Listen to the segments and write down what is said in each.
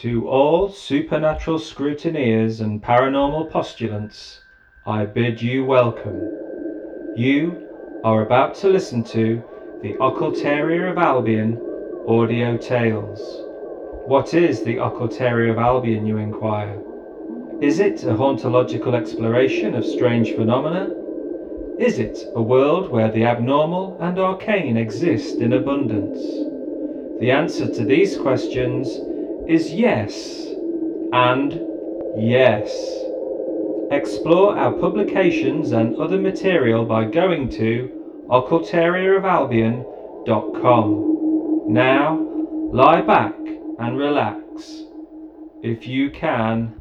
To all supernatural scrutineers and paranormal postulants, I bid you welcome. You are about to listen to the Occultaria of Albion Audio Tales. What is the Occultaria of Albion, you inquire? Is it a hauntological exploration of strange phenomena? Is it a world where the abnormal and arcane exist in abundance? The answer to these questions is yes, and yes. Explore our publications and other material by going to occultariaofalbion.com. Now, lie back and relax, if you can.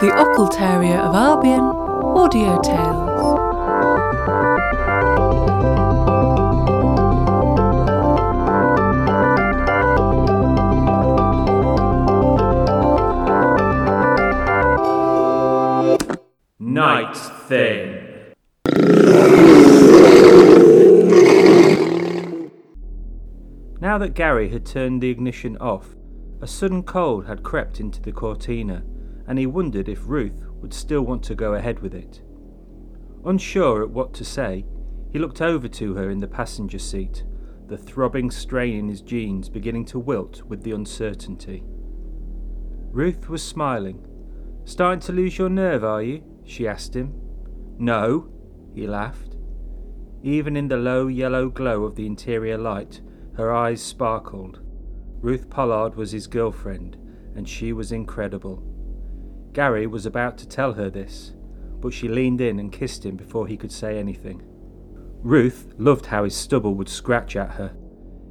The Occultaria of Albion Audio Tales. Night Thing. Now that Gary had turned the ignition off, a sudden cold had crept into the Cortina, and he wondered if Ruth would still want to go ahead with it. Unsure at what to say, he looked over to her in the passenger seat, the throbbing strain in his jeans beginning to wilt with the uncertainty. Ruth was smiling. "Starting to lose your nerve, are you?" she asked him. "No," he laughed. Even in the low yellow glow of the interior light, her eyes sparkled. Ruth Pollard was his girlfriend, and she was incredible. Gary was about to tell her this, but she leaned in and kissed him before he could say anything. Ruth loved how his stubble would scratch at her.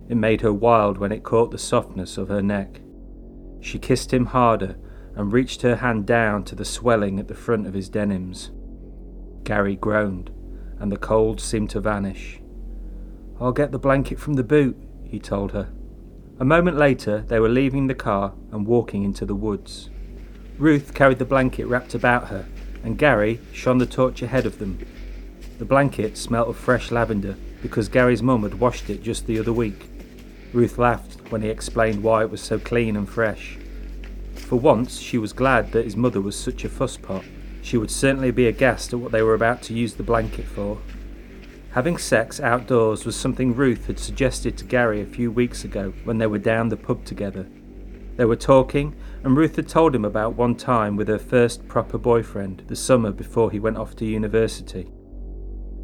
It made her wild when it caught the softness of her neck. She kissed him harder and reached her hand down to the swelling at the front of his denims. Gary groaned, and the cold seemed to vanish. "I'll get the blanket from the boot," he told her. A moment later, they were leaving the car and walking into the woods. Ruth carried the blanket wrapped about her, and Gary shone the torch ahead of them. The blanket smelt of fresh lavender because Gary's mum had washed it just the other week. Ruth laughed when he explained why it was so clean and fresh. For once, she was glad that his mother was such a fusspot. She would certainly be aghast at what they were about to use the blanket for. Having sex outdoors was something Ruth had suggested to Gary a few weeks ago when they were down the pub together. They were talking, and Ruth had told him about one time with her first proper boyfriend the summer before he went off to university.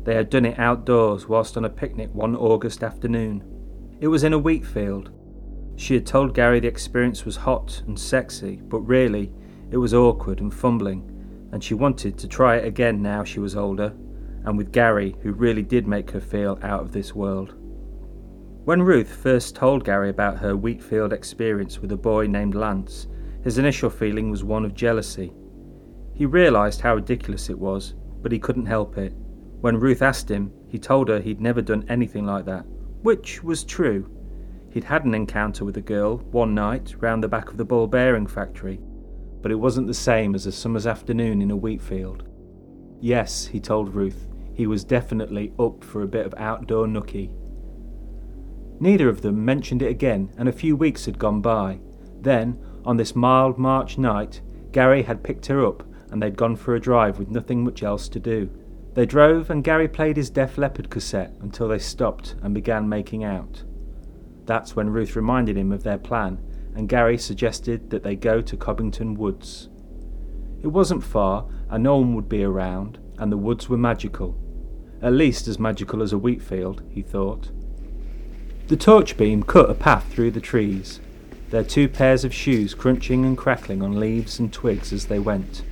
They had done it outdoors whilst on a picnic one August afternoon. It was in a wheat field. She had told Gary the experience was hot and sexy, but really it was awkward and fumbling, and she wanted to try it again now she was older, and with Gary, who really did make her feel out of this world. When Ruth first told Gary about her wheatfield experience with a boy named Lance, his initial feeling was one of jealousy. He realised how ridiculous it was, but he couldn't help it. When Ruth asked him, he told her he'd never done anything like that, which was true. He'd had an encounter with a girl one night round the back of the ball bearing factory, but it wasn't the same as a summer's afternoon in a wheatfield. Yes, he told Ruth, he was definitely up for a bit of outdoor nookie. Neither of them mentioned it again, and a few weeks had gone by. Then, on this mild March night, Gary had picked her up and they'd gone for a drive with nothing much else to do. They drove and Gary played his Def Leppard cassette until they stopped and began making out. That's when Ruth reminded him of their plan, and Gary suggested that they go to Cobbington Woods. It wasn't far and no one would be around, and the woods were magical. At least as magical as a wheat field, he thought. The torch beam cut a path through the trees, their two pairs of shoes crunching and crackling on leaves and twigs as they went.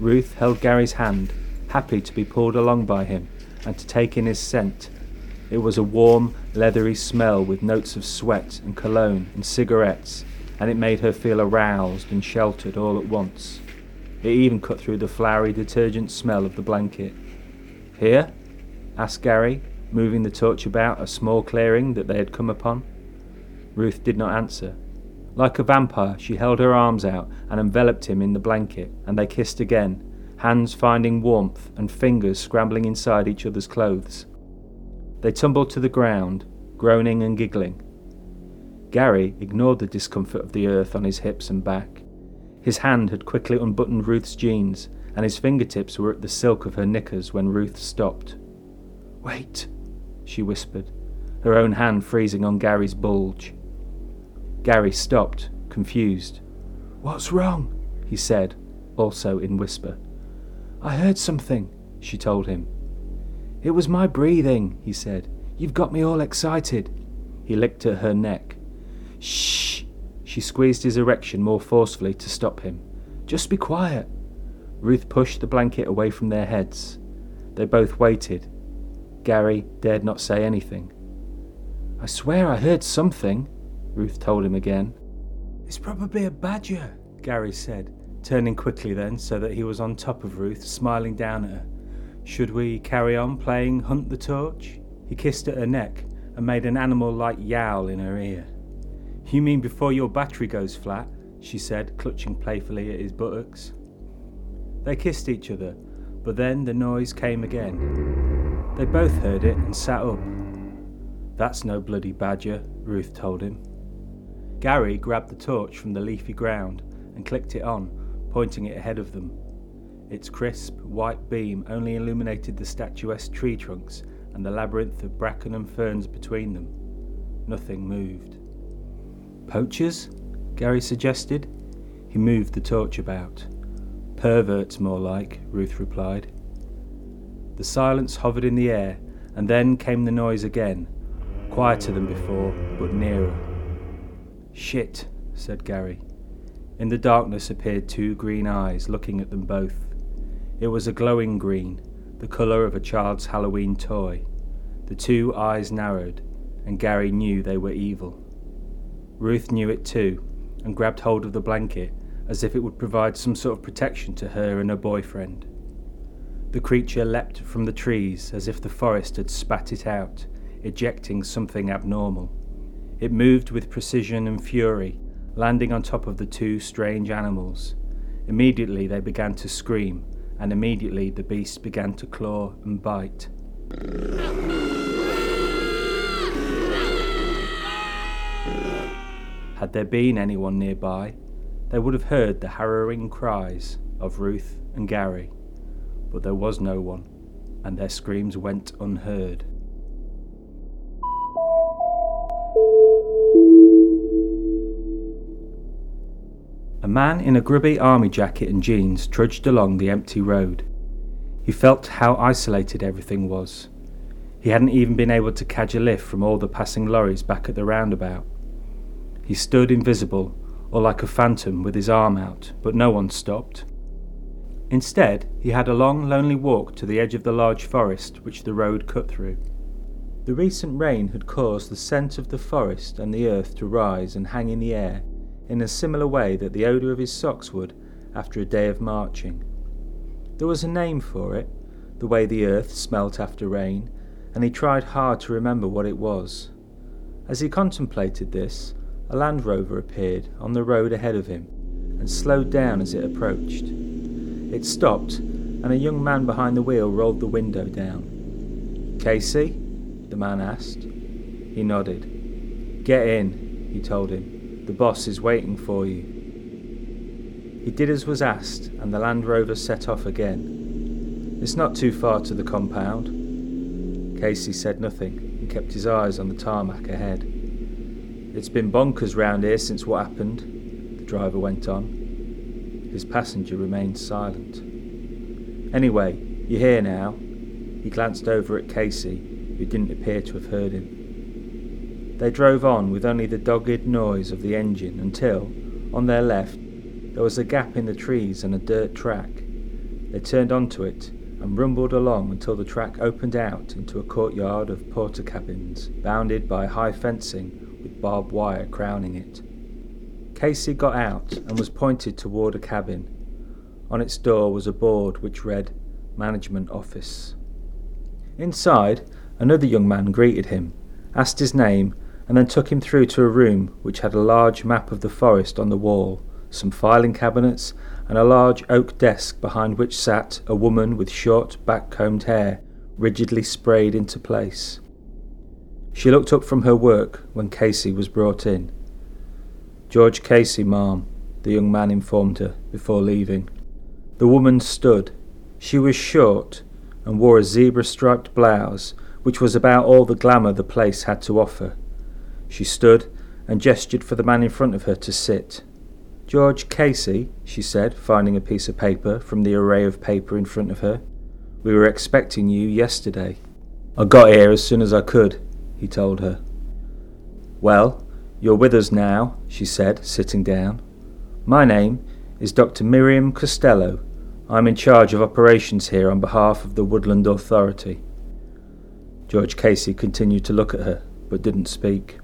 Ruth held Gary's hand, happy to be pulled along by him and to take in his scent. It was a warm, leathery smell with notes of sweat and cologne and cigarettes, and it made her feel aroused and sheltered all at once. It even cut through the flowery detergent smell of the blanket. "Here?" asked Gary, moving the torch about a small clearing that they had come upon. Ruth did not answer. Like a vampire, she held her arms out and enveloped him in the blanket, and they kissed again, hands finding warmth and fingers scrambling inside each other's clothes. They tumbled to the ground, groaning and giggling. Gary ignored the discomfort of the earth on his hips and back. His hand had quickly unbuttoned Ruth's jeans, and his fingertips were at the silk of her knickers when Ruth stopped. "Wait," she whispered, her own hand freezing on Gary's bulge. Gary stopped, confused. "What's wrong?" he said, also in whisper. "I heard something," she told him. "It was my breathing," he said. "You've got me all excited." He licked at her neck. "Shh!" She squeezed his erection more forcefully to stop him. "Just be quiet." Ruth pushed the blanket away from their heads. They both waited. Gary dared not say anything. "I swear I heard something," Ruth told him again. "It's probably a badger," Gary said, turning quickly then so that he was on top of Ruth, smiling down at her. "Should we carry on playing Hunt the Torch?" He kissed at her neck and made an animal-like yowl in her ear. "You mean before your battery goes flat?" she said, clutching playfully at his buttocks. They kissed each other, but then the noise came again. They both heard it and sat up. "That's no bloody badger," Ruth told him. Gary grabbed the torch from the leafy ground and clicked it on, pointing it ahead of them. Its crisp, white beam only illuminated the statuesque tree trunks and the labyrinth of bracken and ferns between them. Nothing moved. "Poachers?" Gary suggested. He moved the torch about. "Perverts, more like," Ruth replied. The silence hovered in the air, and then came the noise again, quieter than before, but nearer. "Shit," said Gary. In the darkness appeared two green eyes looking at them both. It was a glowing green, the colour of a child's Halloween toy. The two eyes narrowed, and Gary knew they were evil. Ruth knew it too, and grabbed hold of the blanket, as if it would provide some sort of protection to her and her boyfriend. The creature leapt from the trees as if the forest had spat it out, ejecting something abnormal. It moved with precision and fury, landing on top of the two strange animals. Immediately they began to scream, and immediately the beast began to claw and bite. Had there been anyone nearby, they would have heard the harrowing cries of Ruth and Gary, but there was no one, and their screams went unheard. A man in a grubby army jacket and jeans trudged along the empty road. He felt how isolated everything was. He hadn't even been able to catch a lift from all the passing lorries back at the roundabout. He stood invisible, or like a phantom, with his arm out, but no one stopped. Instead, he had a long, lonely walk to the edge of the large forest which the road cut through. The recent rain had caused the scent of the forest and the earth to rise and hang in the air in a similar way that the odour of his socks would after a day of marching. There was a name for it, the way the earth smelt after rain, and he tried hard to remember what it was. As he contemplated this, a Land Rover appeared on the road ahead of him and slowed down as it approached. It stopped, and a young man behind the wheel rolled the window down. "Casey?" the man asked. He nodded. "Get in," he told him. "The boss is waiting for you." He did as was asked, and the Land Rover set off again. "It's not too far to the compound." Casey said nothing and kept his eyes on the tarmac ahead. "It's been bonkers round here since what happened," the driver went on. His passenger remained silent. "Anyway, you're here now." He glanced over at Casey, who didn't appear to have heard him. They drove on with only the dogged noise of the engine until, on their left, there was a gap in the trees and a dirt track. They turned onto it and rumbled along until the track opened out into a courtyard of porter cabins, bounded by high fencing with barbed wire crowning it. Casey got out and was pointed toward a cabin. On its door was a board which read, "Management Office." Inside, another young man greeted him, asked his name, and then took him through to a room which had a large map of the forest on the wall, some filing cabinets, and a large oak desk behind which sat a woman with short, back-combed hair, rigidly sprayed into place. She looked up from her work when Casey was brought in. "George Casey, ma'am," the young man informed her before leaving. The woman stood. She was short and wore a zebra-striped blouse, which was about all the glamour the place had to offer. She stood and gestured for the man in front of her to sit. "George Casey," she said, finding a piece of paper from the array of paper in front of her. "We were expecting you yesterday." "I got here as soon as I could," he told her. "Well, you're with us now," she said, sitting down. "My name is Dr. Miriam Costello. I'm in charge of operations here on behalf of the Woodland Authority." George Casey continued to look at her, but didn't speak.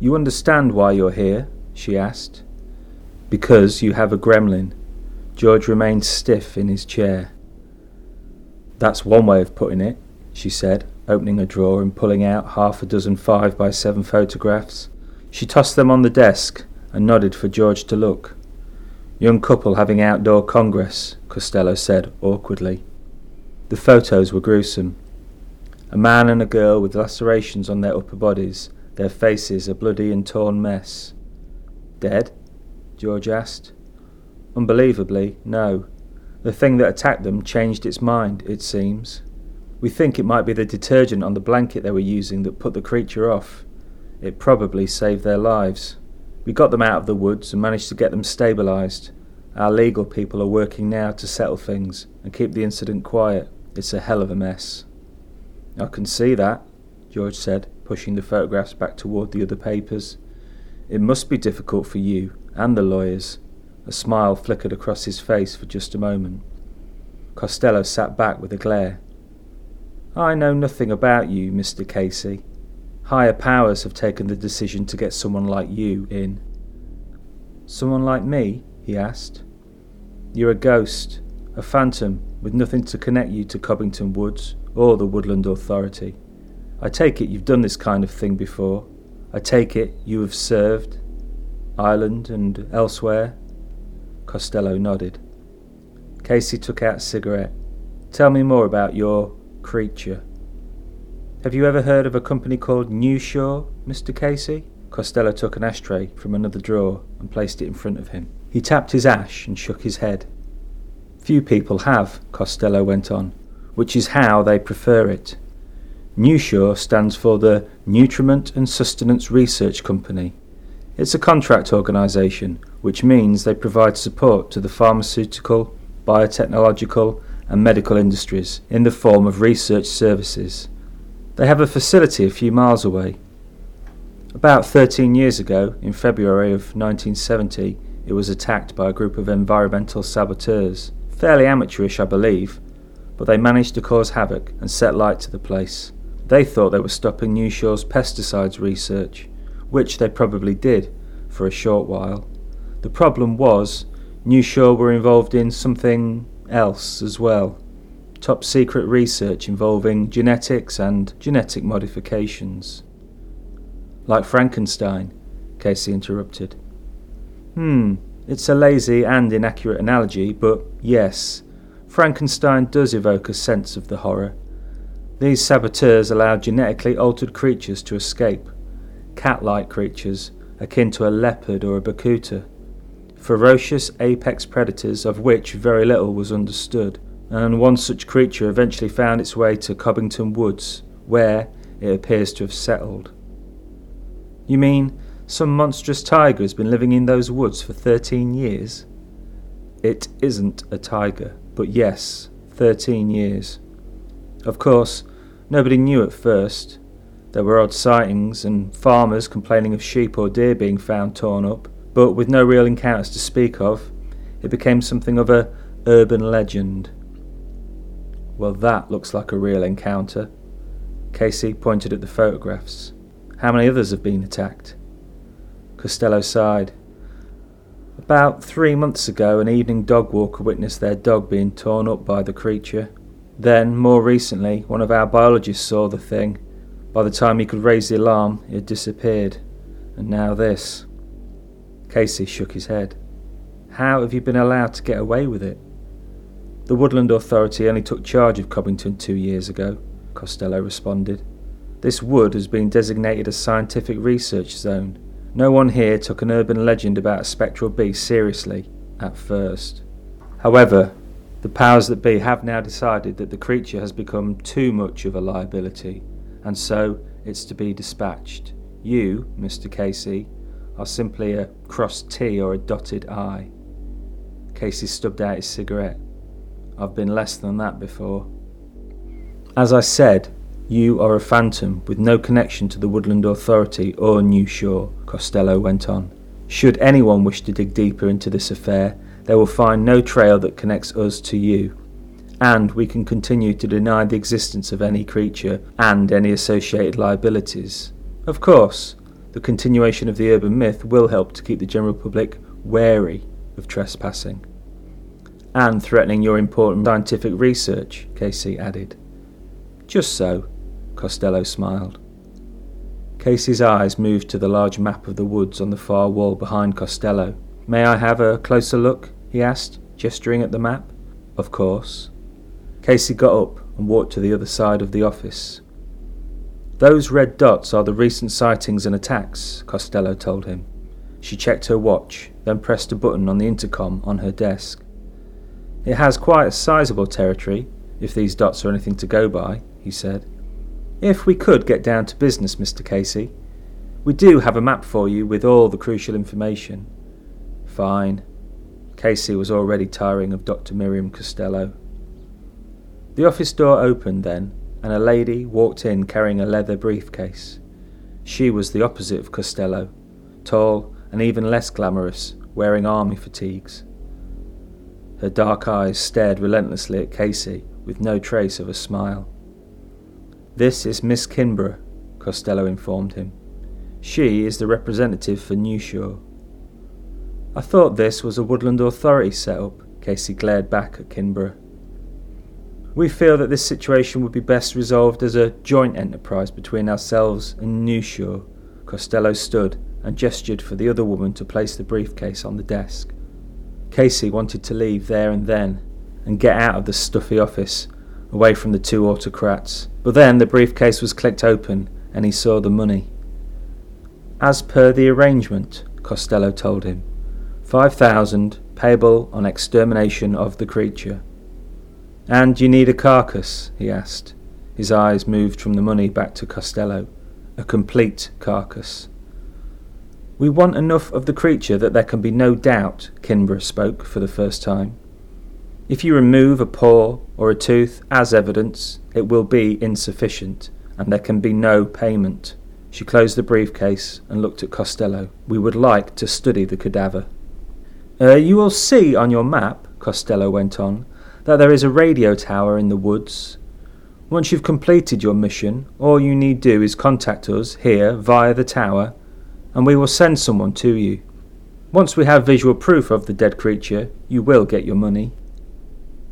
"You understand why you're here?" she asked. "Because you have a gremlin." George remained stiff in his chair. "That's one way of putting it," she said, opening a drawer and pulling out half a dozen 5x7 photographs. She tossed them on the desk and nodded for George to look. "Young couple having outdoor congress," Costello said awkwardly. The photos were gruesome. A man and a girl with lacerations on their upper bodies, their faces a bloody and torn mess. "Dead?" George asked. "Unbelievably, no. The thing that attacked them changed its mind, it seems. We think it might be the detergent on the blanket they were using that put the creature off. It probably saved their lives. We got them out of the woods and managed to get them stabilised. Our legal people are working now to settle things and keep the incident quiet. It's a hell of a mess." "I can see that," George said, pushing the photographs back toward the other papers. "It must be difficult for you and the lawyers." A smile flickered across his face for just a moment. Costello sat back with a glare. "I know nothing about you, Mr. Casey. Higher powers have taken the decision to get someone like you in." "Someone like me?" he asked. "You're a ghost, a phantom, with nothing to connect you to Cobbington Woods or the Woodland Authority. I take it you've done this kind of thing before. I take it you have served, Ireland and elsewhere." Costello nodded. Casey took out a cigarette. "Tell me more about your creature." "Have you ever heard of a company called NuShore, Mr. Casey?" Costello took an ashtray from another drawer and placed it in front of him. He tapped his ash and shook his head. "Few people have," Costello went on, "which is how they prefer it. NuShore stands for the Nutriment and Sustenance Research Company. It's a contract organisation, which means they provide support to the pharmaceutical, biotechnological and medical industries in the form of research services. They have a facility a few miles away. About 13 years ago, in February of 1970, it was attacked by a group of environmental saboteurs. Fairly amateurish, I believe, but they managed to cause havoc and set light to the place. They thought they were stopping NuShore's pesticides research, which they probably did for a short while. The problem was, NuShore were involved in something else as well. Top secret research involving genetics and genetic modifications." "Like Frankenstein," Casey interrupted. It's a lazy and inaccurate analogy, but yes, Frankenstein does evoke a sense of the horror. These saboteurs allow genetically altered creatures to escape. Cat-like creatures, akin to a leopard or a bakuta. Ferocious apex predators of which very little was understood, and one such creature eventually found its way to Cobbington Woods, where it appears to have settled." "You mean some monstrous tiger has been living in those woods for 13 years? "It isn't a tiger, but yes, 13 years. Of course, nobody knew at first. There were odd sightings and farmers complaining of sheep or deer being found torn up, but with no real encounters to speak of, it became something of a urban legend." "Well, that looks like a real encounter." Casey pointed at the photographs. "How many others have been attacked?" Costello sighed. "About 3 months ago, an evening dog walker witnessed their dog being torn up by the creature. Then, more recently, one of our biologists saw the thing. By the time he could raise the alarm, it had disappeared. And now this. Casey shook his head. How have you been allowed to get away with it? The Woodland Authority only took charge of Cobbington 2 years ago, Costello responded. This wood has been designated a scientific research zone. No one here took an urban legend about a spectral beast seriously, at first. However, the powers that be have now decided that the creature has become too much of a liability, and so it's to be dispatched. You, Mr. Casey, are simply a crossed T or a dotted I. Casey stubbed out his cigarette. I've been less than that before. As I said, you are a phantom with no connection to the Woodland Authority or NuShore, Costello went on. Should anyone wish to dig deeper into this affair, they will find no trail that connects us to you, and we can continue to deny the existence of any creature and any associated liabilities. Of course, the continuation of the urban myth will help to keep the general public wary of trespassing and threatening your important scientific research, Casey added. Just so. Costello smiled. Casey's eyes moved to the large map of the woods on the far wall behind Costello. May I have a closer look? He asked, gesturing at the map. Of course. Casey got up and walked to the other side of the office. Those red dots are the recent sightings and attacks, Costello told him. She checked her watch, then pressed a button on the intercom on her desk. It has quite a sizable territory, if these dots are anything to go by, he said. If we could get down to business, Mr. Casey. We do have a map for you with all the crucial information. Fine. Casey was already tiring of Dr. Miriam Costello. The office door opened then, and a lady walked in carrying a leather briefcase. She was the opposite of Costello, tall and even less glamorous, wearing army fatigues. Her dark eyes stared relentlessly at Casey, with no trace of a smile. This is Miss Kinborough, Costello informed him. She is the representative for NuShore. I thought this was a Woodland Authority set-up, Casey glared back at Kinborough. We feel that this situation would be best resolved as a joint enterprise between ourselves and NuShore. Costello stood and gestured for the other woman to place the briefcase on the desk. Casey wanted to leave there and then, and get out of the stuffy office, away from the two autocrats. But then the briefcase was clicked open and he saw the money. As per the arrangement, Costello told him, 5,000 payable on extermination of the creature. And you need a carcass, he asked. His eyes moved from the money back to Costello. A complete carcass. We want enough of the creature that there can be no doubt, Kinborough spoke for the first time. If you remove a paw or a tooth as evidence, it will be insufficient, and there can be no payment. She closed the briefcase and looked at Costello. We would like to study the cadaver. You will see on your map, Costello went on, that there is a radio tower in the woods. Once you've completed your mission, all you need do is contact us here via the tower, and we will send someone to you. Once we have visual proof of the dead creature, you will get your money.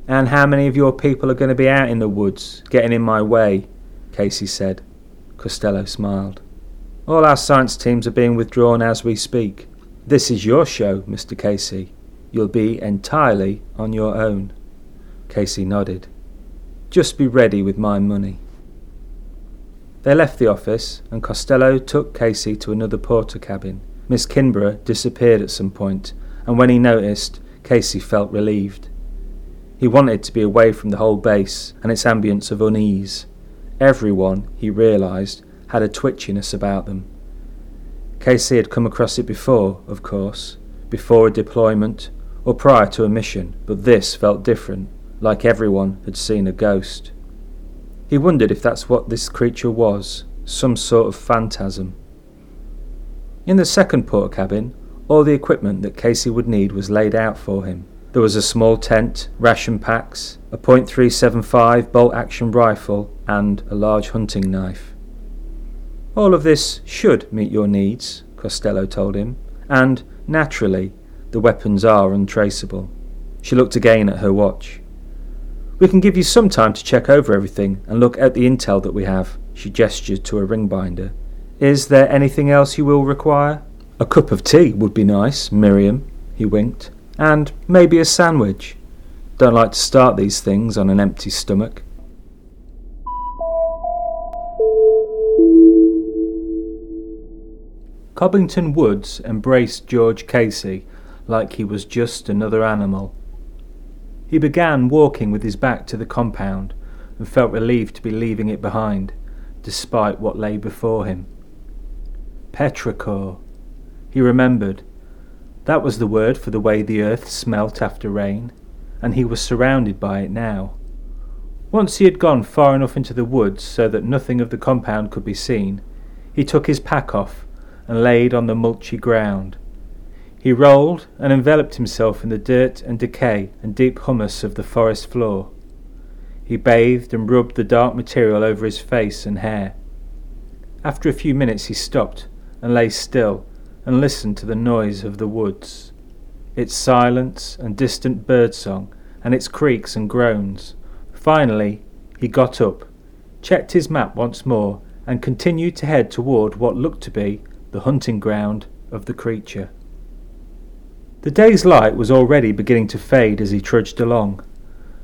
And how many of your people are going to be out in the woods, getting in my way? Casey said. Costello smiled. All our science teams are being withdrawn as we speak. This is your show, Mr. Casey. You'll be entirely on your own. Casey nodded. Just be ready with my money. They left the office, and Costello took Casey to another porter cabin. Miss Kinborough disappeared at some point, and when he noticed, Casey felt relieved. He wanted to be away from the whole base and its ambience of unease. Everyone, he realised, had a twitchiness about them. Casey had come across it before, of course, before a deployment or prior to a mission, but this felt different, like everyone had seen a ghost. He wondered if that's what this creature was, some sort of phantasm. In the second port cabin, all the equipment that Casey would need was laid out for him. There was a small tent, ration packs, a .375 bolt-action rifle, and a large hunting knife. All of this should meet your needs, Costello told him, and, naturally, the weapons are untraceable. She looked again at her watch. We can give you some time to check over everything and look at the intel that we have. She gestured to a ring binder. Is there anything else you will require? A cup of tea would be nice, Miriam, he winked. And maybe a sandwich. Don't like to start these things on an empty stomach. Cobbington Woods embraced George Casey like he was just another animal. He began walking with his back to the compound and felt relieved to be leaving it behind, despite what lay before him. Petrichor, he remembered. That was the word for the way the earth smelt after rain, and he was surrounded by it now. Once he had gone far enough into the woods so that nothing of the compound could be seen, he took his pack off and laid on the mulchy ground. He rolled and enveloped himself in the dirt and decay and deep humus of the forest floor. He bathed and rubbed the dark material over his face and hair. After a few minutes he stopped and lay still and listened to the noise of the woods, its silence and distant birdsong and its creaks and groans. Finally he got up, checked his map once more and continued to head toward what looked to be the hunting ground of the creature. The day's light was already beginning to fade as he trudged along.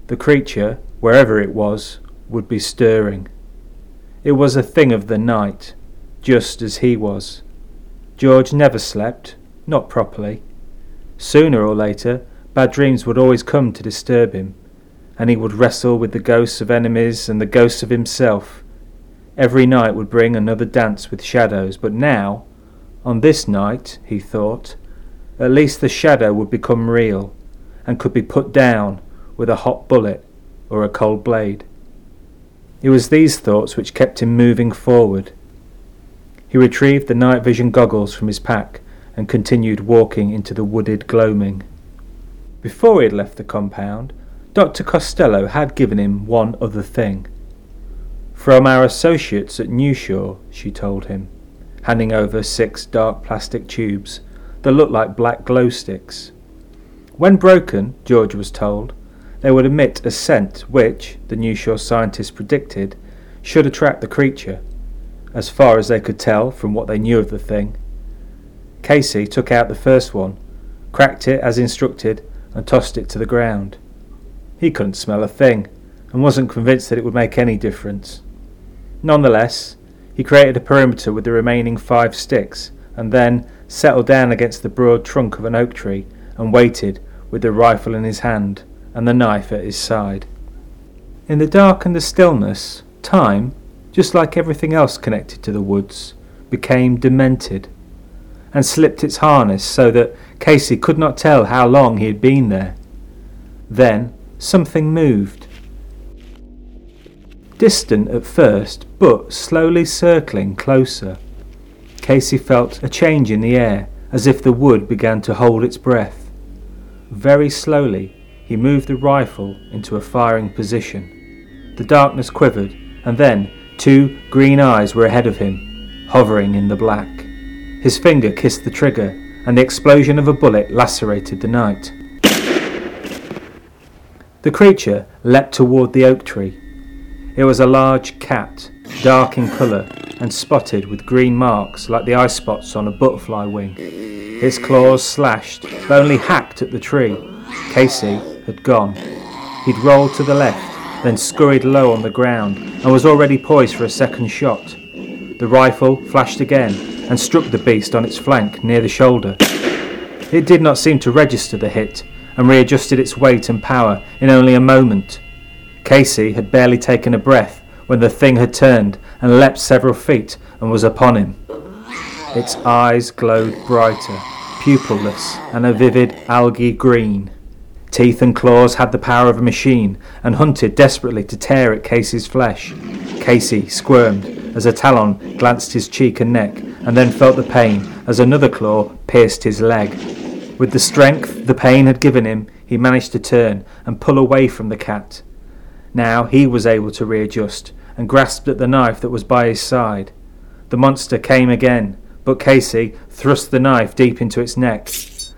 The creature, wherever it was, would be stirring. It was a thing of the night, just as he was. George never slept, not properly. Sooner or later, bad dreams would always come to disturb him, and he would wrestle with the ghosts of enemies and the ghosts of himself. Every night would bring another dance with shadows, but now, on this night, he thought, at least the shadow would become real and could be put down with a hot bullet or a cold blade. It was these thoughts which kept him moving forward. He retrieved the night vision goggles from his pack and continued walking into the wooded gloaming. Before he had left the compound, Dr. Costello had given him one other thing. From our associates at NuShore, she told him, handing over 6 dark plastic tubes that looked like black glow sticks. When broken, George was told, they would emit a scent which, the NuShore scientists predicted, should attract the creature, as far as they could tell from what they knew of the thing. Casey took out the first one, cracked it as instructed, and tossed it to the ground. He couldn't smell a thing, and wasn't convinced that it would make any difference. Nonetheless, he created a perimeter with the remaining 5 sticks, and then settled down against the broad trunk of an oak tree and waited with the rifle in his hand and the knife at his side. In the dark and the stillness, time, just like everything else connected to the woods, became demented and slipped its harness so that Casey could not tell how long he had been there. Then something moved. Distant at first, but slowly circling closer. Casey felt a change in the air, as if the wood began to hold its breath. Very slowly, he moved the rifle into a firing position. The darkness quivered, and then 2 green eyes were ahead of him, hovering in the black. His finger kissed the trigger, and the explosion of a bullet lacerated the night. The creature leapt toward the oak tree. It was a large cat, dark in colour, and spotted with green marks like the eye spots on a butterfly wing. Its claws slashed, but only hacked at the tree. Casey had gone. He'd rolled to the left, then scurried low on the ground, and was already poised for a second shot. The rifle flashed again, and struck the beast on its flank near the shoulder. It did not seem to register the hit, and readjusted its weight and power in only a moment. Casey had barely taken a breath when the thing had turned and leapt several feet and was upon him. Its eyes glowed brighter, pupilless and a vivid algae green. Teeth and claws had the power of a machine and hunted desperately to tear at Casey's flesh. Casey squirmed as a talon glanced his cheek and neck and then felt the pain as another claw pierced his leg. With the strength the pain had given him, he managed to turn and pull away from the cat. Now he was able to readjust and grasped at the knife that was by his side. The monster came again, but Casey thrust the knife deep into its neck.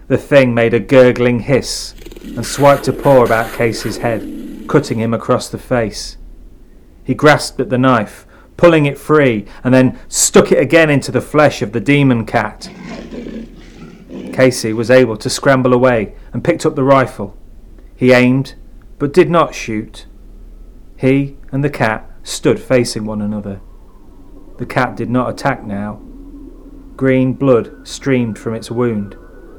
The thing made a gurgling hiss and swiped a paw about Casey's head. cutting him across the face. He grasped at the knife, pulling it free, and then stuck it again into the flesh of the demon cat. Casey was able to scramble away and picked up the rifle. He aimed, but did not shoot. He and the cat stood facing one another. The cat did not attack now. Green blood streamed from its wound,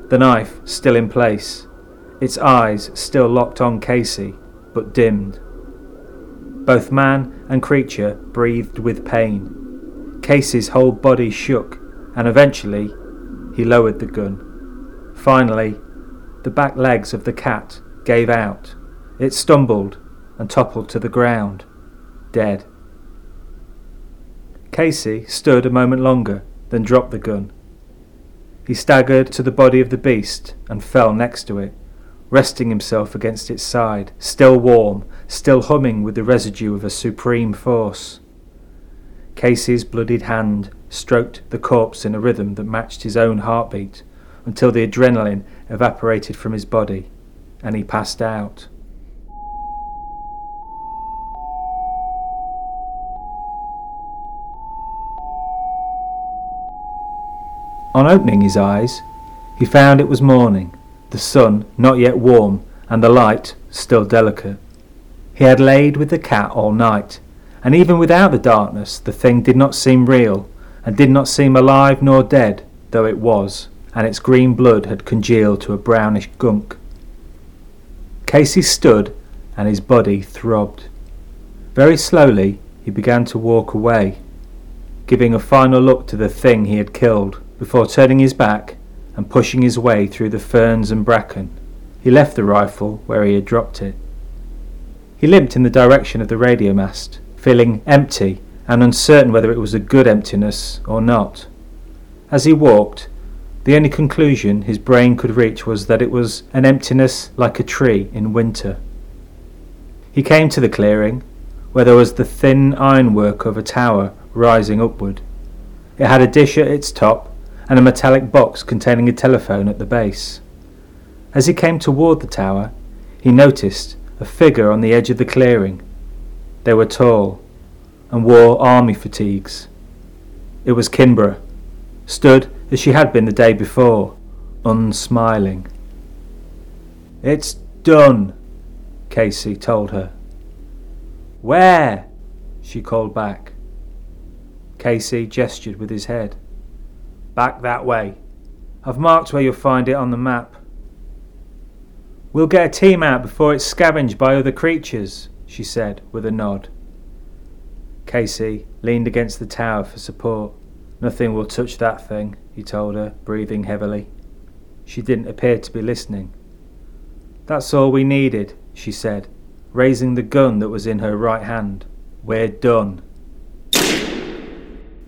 the knife still in place, its eyes still locked on Casey, but dimmed. Both man and creature breathed with pain. Casey's whole body shook, and eventually he lowered the gun. Finally, the back legs of the cat gave out. It stumbled and toppled to the ground, dead. Casey stood a moment longer, then dropped the gun. He staggered to the body of the beast and fell next to it, resting himself against its side, still warm, still humming with the residue of a supreme force. Casey's bloodied hand stroked the corpse in a rhythm that matched his own heartbeat until the adrenaline evaporated from his body and he passed out. On opening his eyes, he found it was morning, the sun not yet warm and the light still delicate. He had laid with the cat all night, and even without the darkness the thing did not seem real and did not seem alive nor dead, though it was, and its green blood had congealed to a brownish gunk. Casey stood and his body throbbed. Very slowly he began to walk away, giving a final look to the thing he had killed, before turning his back and pushing his way through the ferns and bracken. He left the rifle where he had dropped it. He limped in the direction of the radio mast, feeling empty and uncertain whether it was a good emptiness or not. As he walked, the only conclusion his brain could reach was that it was an emptiness like a tree in winter. He came to the clearing, where there was the thin ironwork of a tower rising upward. It had a dish at its top, and a metallic box containing a telephone at the base. As he came toward the tower, he noticed a figure on the edge of the clearing. They were tall and wore army fatigues. It was Kinbra, stood as she had been the day before, unsmiling. "It's done," Casey told her. "Where?" she called back. Casey gestured with his head. "Back that way. I've marked where you'll find it on the map." "We'll get a team out before it's scavenged by other creatures," she said with a nod. Casey leaned against the tower for support. "Nothing will touch that thing," he told her, breathing heavily. She didn't appear to be listening. "That's all we needed," she said, raising the gun that was in her right hand. "We're done."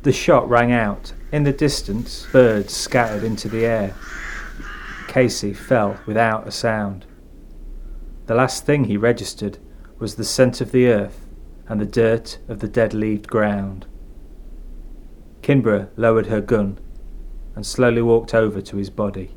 The shot rang out. In the distance, birds scattered into the air. Casey fell without a sound. The last thing he registered was the scent of the earth and the dirt of the dead-leaved ground. Kinbra lowered her gun and slowly walked over to his body.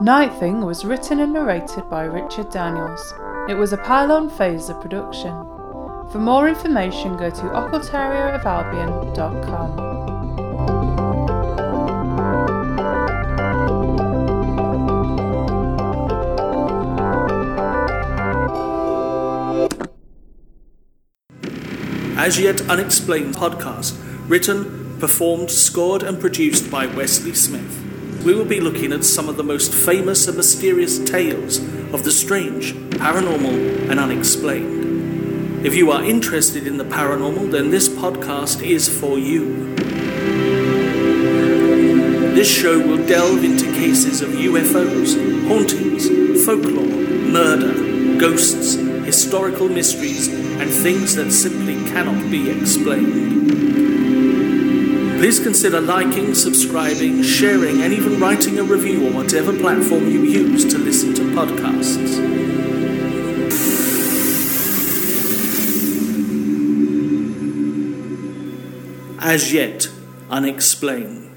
Night Thing was written and narrated by Richard Daniels. It was a Pylon Phaser production. For more information, go to occultariaofalbion.com. As Yet Unexplained podcast, written, performed, scored and produced by Wesley Smith. We will be looking at some of the most famous and mysterious tales of the strange, paranormal and unexplained. If you are interested in the paranormal, then this podcast is for you. This show will delve into cases of UFOs, hauntings, folklore, murder, ghosts, historical mysteries and things that simply cannot be explained. Please consider liking, subscribing, sharing, and even writing a review on whatever platform you use to listen to podcasts. as yet unexplained.